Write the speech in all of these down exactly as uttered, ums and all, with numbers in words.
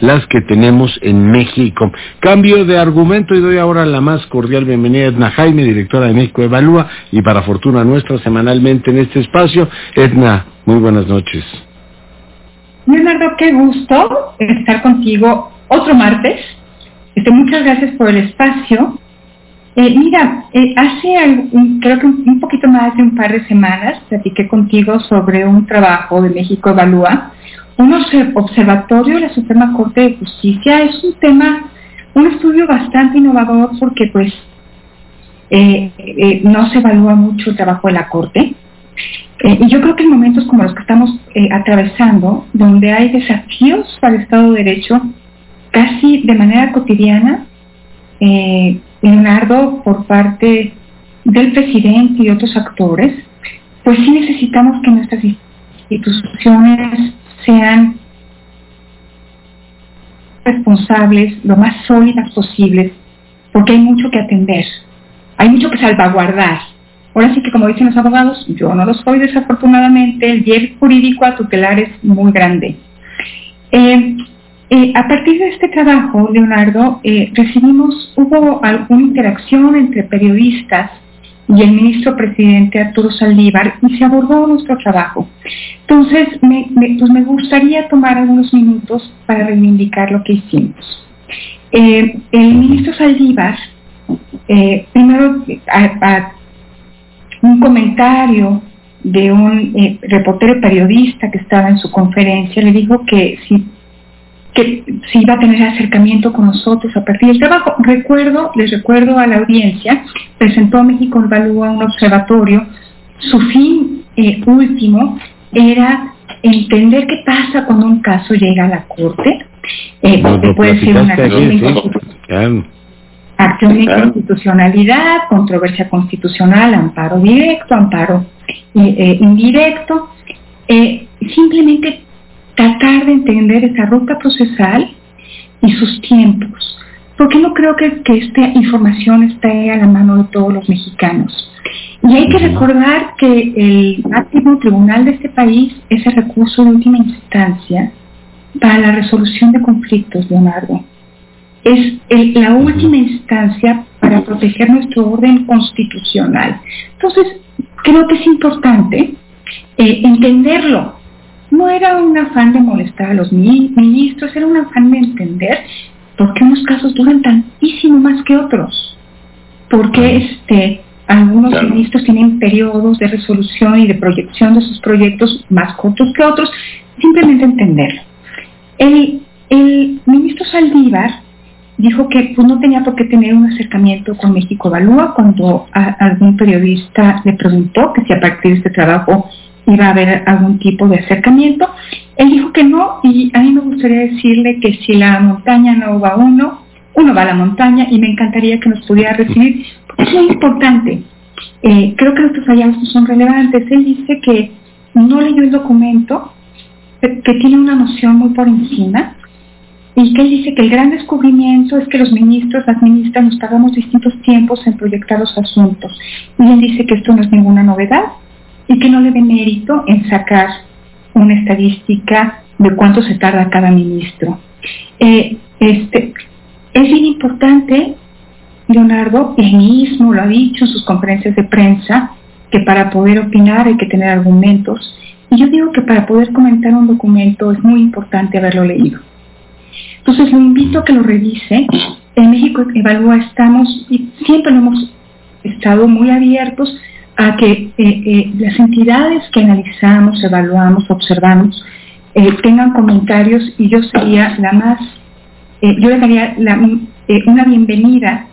Las que tenemos en México. Cambio de argumento y doy ahora la más cordial bienvenida a Edna Jaime, directora de México Evalúa, y para fortuna nuestra, semanalmente en este espacio. Edna, muy buenas noches. Leonardo, qué gusto estar contigo otro martes. Este, muchas gracias por el espacio. Eh, mira, eh, hace algún, creo que un, un poquito más de un par de semanas platiqué contigo sobre un trabajo de México Evalúa, un observatorio de la Suprema Corte de Justicia. Es un tema, un estudio bastante innovador porque pues eh, eh, no se evalúa mucho el trabajo de la Corte. Eh, y yo creo que en momentos como los que estamos eh, atravesando, donde hay desafíos para el Estado de Derecho casi de manera cotidiana, eh, Leonardo, por parte del presidente y otros actores, pues sí necesitamos que nuestras instituciones sean responsables, lo más sólidas posibles, porque hay mucho que atender, hay mucho que salvaguardar. Ahora sí que, como dicen los abogados, yo no lo soy, desafortunadamente, el bien jurídico a tutelar es muy grande. Eh, eh, a partir de este trabajo, Leonardo, eh, recibimos, hubo alguna interacción entre periodistas y el ministro presidente Arturo Zaldívar, y se abordó nuestro trabajo. Entonces, me, me, pues me gustaría tomar algunos minutos para reivindicar lo que hicimos. Eh, el ministro Zaldívar, eh, primero, a, a un comentario de un eh, reportero periodista que estaba en su conferencia, le dijo que si, que si iba a tener acercamiento con nosotros a partir del trabajo. Recuerdo, les recuerdo a la audiencia, presentó México Evalúa un observatorio. Su fin eh, último era entender qué pasa cuando un caso llega a la Corte, eh, porque puede ser una acción de inconstitucionalidad, acción de inconstitucionalidad, controversia constitucional, amparo directo, amparo eh, eh, indirecto, eh, simplemente tratar de entender esa ruta procesal y sus tiempos, porque no creo que, que esta información esté a la mano de todos los mexicanos. Y hay que recordar que el máximo tribunal de este país es el recurso de última instancia para la resolución de conflictos, Leonardo. Es el, la última instancia para proteger nuestro orden constitucional. Entonces, creo que es importante eh, entenderlo. No era un afán de molestar a los ministros, era un afán de entender por qué unos casos duran tantísimo más que otros. Porque este... algunos claro. ministros tienen periodos de resolución y de proyección de sus proyectos más cortos que otros, simplemente entenderlo. El, el ministro Zaldívar dijo que pues, no tenía por qué tener un acercamiento con México Evalúa cuando a, algún periodista le preguntó que si a partir de este trabajo iba a haber algún tipo de acercamiento. Él dijo que no, y a mí me gustaría decirle que si la montaña no va uno, uno va a la montaña, y me encantaría que nos pudiera recibir. Es muy importante. Eh, creo que nuestros hallazgos son relevantes. Él dice que no leyó el documento, que tiene una noción muy por encima, y que él dice que el gran descubrimiento es que los ministros, las ministras, nos tardamos distintos tiempos en proyectar los asuntos. Y él dice que esto no es ninguna novedad y que no le dé mérito en sacar una estadística de cuánto se tarda cada ministro. Eh, este, es bien importante, Leonardo, él mismo lo ha dicho en sus conferencias de prensa, que para poder opinar hay que tener argumentos. Y yo digo que para poder comentar un documento es muy importante haberlo leído. Entonces lo invito a que lo revise. En México Evalúa estamos, y siempre lo hemos estado, muy abiertos a que eh, eh, las entidades que analizamos, evaluamos, observamos, eh, tengan comentarios, y yo sería la más, eh, yo le daría la, eh, una bienvenida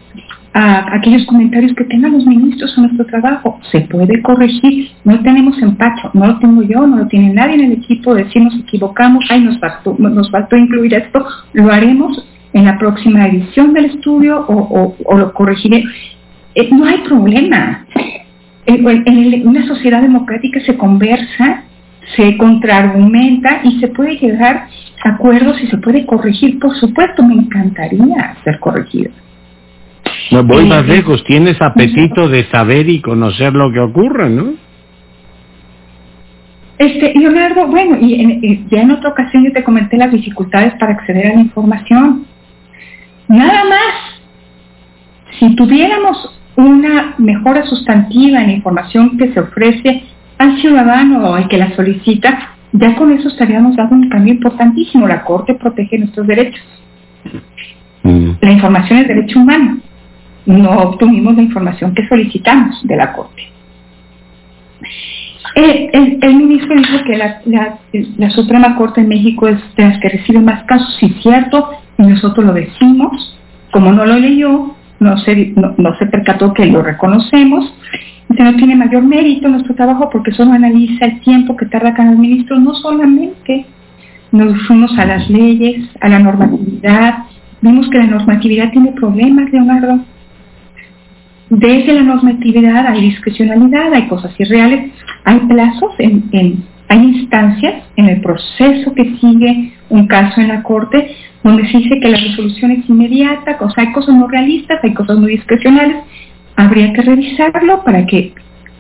a aquellos comentarios que tengan los ministros a nuestro trabajo. Se puede corregir, no tenemos empacho, no lo tengo yo, no lo tiene nadie en el equipo, decir nos equivocamos, ay, nos faltó, nos faltó incluir esto, lo haremos en la próxima edición del estudio o, o, o lo corregiré. Eh, no hay problema. En, en una sociedad democrática se conversa, se contraargumenta y se puede llegar a acuerdos y se puede corregir. Por supuesto, me encantaría ser corregido. No, voy más lejos, tienes apetito de saber y conocer lo que ocurre, ¿no? Este, Leonardo, bueno, y en, y ya en otra ocasión yo te comenté las dificultades para acceder a la información. Nada más, si tuviéramos una mejora sustantiva en la información que se ofrece al ciudadano o al que la solicita, ya con eso estaríamos dando un cambio importantísimo. La Corte protege nuestros derechos. Mm. La información es derecho humano. No obtuvimos la información que solicitamos de la Corte. El, el, el ministro dijo que la, la, la Suprema Corte de México es de las que recibe más casos, sí, cierto, y nosotros lo decimos. Como no lo leyó, no se, no, no se percató que lo reconocemos. Entonces no tiene mayor mérito nuestro trabajo porque solo analiza el tiempo que tarda cada ministro. No solamente nos fuimos a las leyes, a la normatividad. Vimos que la normatividad tiene problemas, Leonardo. Desde la normatividad hay discrecionalidad, hay cosas irreales, hay plazos, en, en, hay instancias en el proceso que sigue un caso en la Corte donde se dice que la resolución es inmediata, o sea, hay cosas no realistas, hay cosas muy discrecionales. Habría que revisarlo para que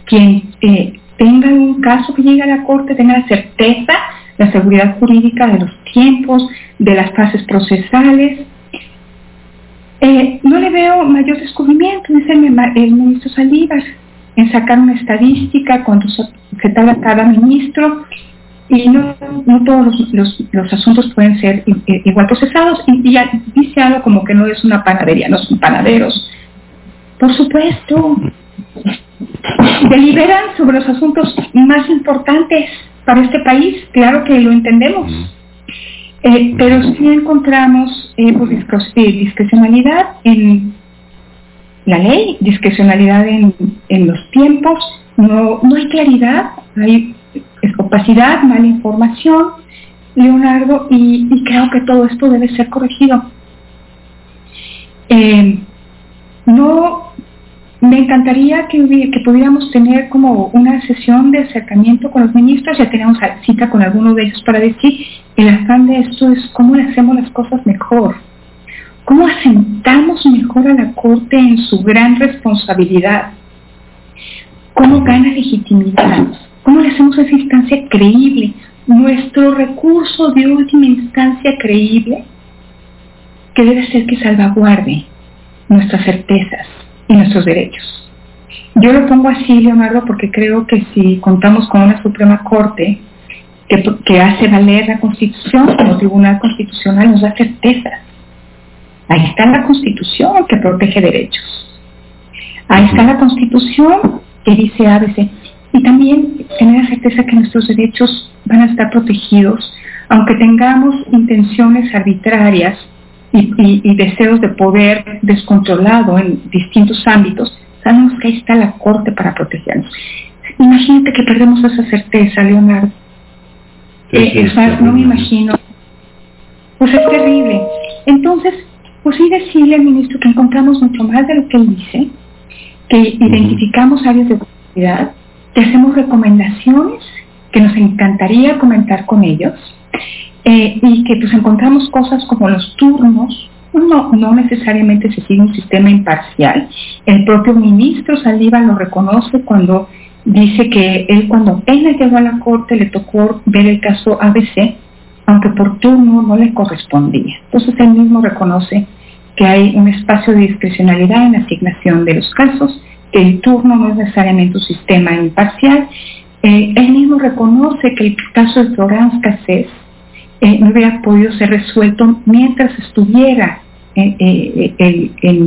quien eh, tenga un caso que llegue a la Corte tenga la certeza, la seguridad jurídica de los tiempos, de las fases procesales. Eh, no le veo mayor descubrimiento, dice el, el ministro Zaldívar, en sacar una estadística cuando se, se tarda cada ministro, y no, no todos los, los, los asuntos pueden ser eh, igual procesados, y, y dice algo como que no es una panadería, no son panaderos. Por supuesto, deliberan sobre los asuntos más importantes para este país, claro que lo entendemos. Eh, pero sí encontramos eh, pues, discrecionalidad en la ley, discrecionalidad en, en los tiempos, no, no hay claridad, hay opacidad, mala información, Leonardo, y, y creo que todo esto debe ser corregido. Eh, no, me encantaría que, que pudiéramos tener como una sesión de acercamiento con los ministros, ya tenemos cita con alguno de ellos para decir, el afán de esto es cómo le hacemos las cosas mejor, cómo asentamos mejor a la Corte en su gran responsabilidad, cómo gana legitimidad, cómo le hacemos esa instancia creíble, nuestro recurso de última instancia creíble, que debe ser que salvaguarde nuestras certezas y nuestros derechos. Yo lo pongo así, Leonardo, porque creo que si contamos con una Suprema Corte que, que hace valer la Constitución como Tribunal Constitucional, nos da certezas. Ahí está la Constitución que protege derechos. Ahí está la Constitución que dice A B C. Y también tener la certeza que nuestros derechos van a estar protegidos, aunque tengamos intenciones arbitrarias Y, y, y deseos de poder descontrolado en distintos ámbitos. Sabemos que ahí está la Corte para protegernos. Imagínate que perdemos esa certeza, Leonardo. Eh, es eso, no me imagino. Pues es terrible. Entonces, pues sí decirle al ministro que encontramos mucho más de lo que él dice, que uh-huh. identificamos áreas de oportunidad, que hacemos recomendaciones que nos encantaría comentar con ellos, Eh, y que pues encontramos cosas como los turnos, no, no necesariamente se sigue un sistema imparcial. El propio ministro Zaldívar lo reconoce cuando dice que él cuando apenas llegó a la Corte le tocó ver el caso A B C, aunque por turno no le correspondía. Entonces él mismo reconoce que hay un espacio de discrecionalidad en la asignación de los casos, que el turno no es necesariamente un sistema imparcial. Eh, él mismo reconoce que el caso de Florence Cassez Eh, no hubiera podido ser resuelto mientras estuviera eh, eh, el, el,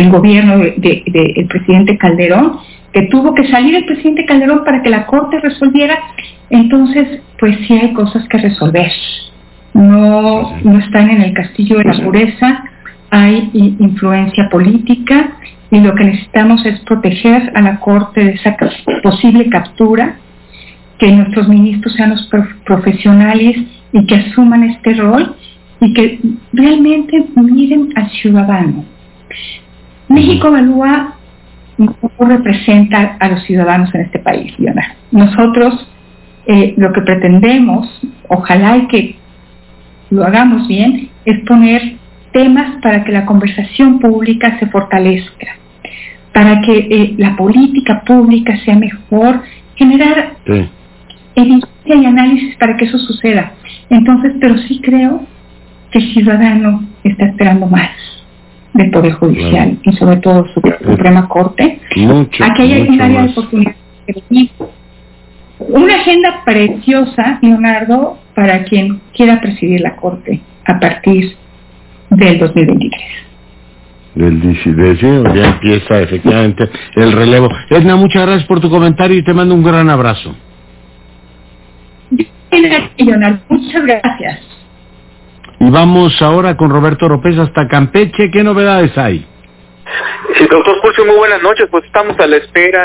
el gobierno del de, de, de, presidente Calderón, que tuvo que salir el presidente Calderón para que la Corte resolviera. Entonces, pues sí hay cosas que resolver. No, no están en el castillo de la pureza, hay influencia política y lo que necesitamos es proteger a la Corte de esa posible captura, que nuestros ministros sean los profesionales y que asuman este rol y que realmente miren al ciudadano. México Evalúa no representa a los ciudadanos en este país, Leonardo. Nosotros eh, lo que pretendemos, ojalá y que lo hagamos bien, es poner temas para que la conversación pública se fortalezca, para que eh, la política pública sea mejor, generar... Sí. evidencia y análisis para que eso suceda. Entonces, pero sí creo que el ciudadano está esperando más del Poder Judicial, bueno, y sobre todo su Suprema Corte. Mucho, Aquí hay un área de oportunidad. Una agenda preciosa, Leonardo, para quien quiera presidir la Corte a partir del dos mil veintitrés. Del diecinueve, ya empieza efectivamente el relevo. Edna, muchas gracias por tu comentario y te mando un gran abrazo. Leonardo, muchas gracias. Y vamos ahora con Roberto López hasta Campeche. ¿Qué novedades hay? Sí, doctor Curcio, muy buenas noches. Pues estamos a la espera.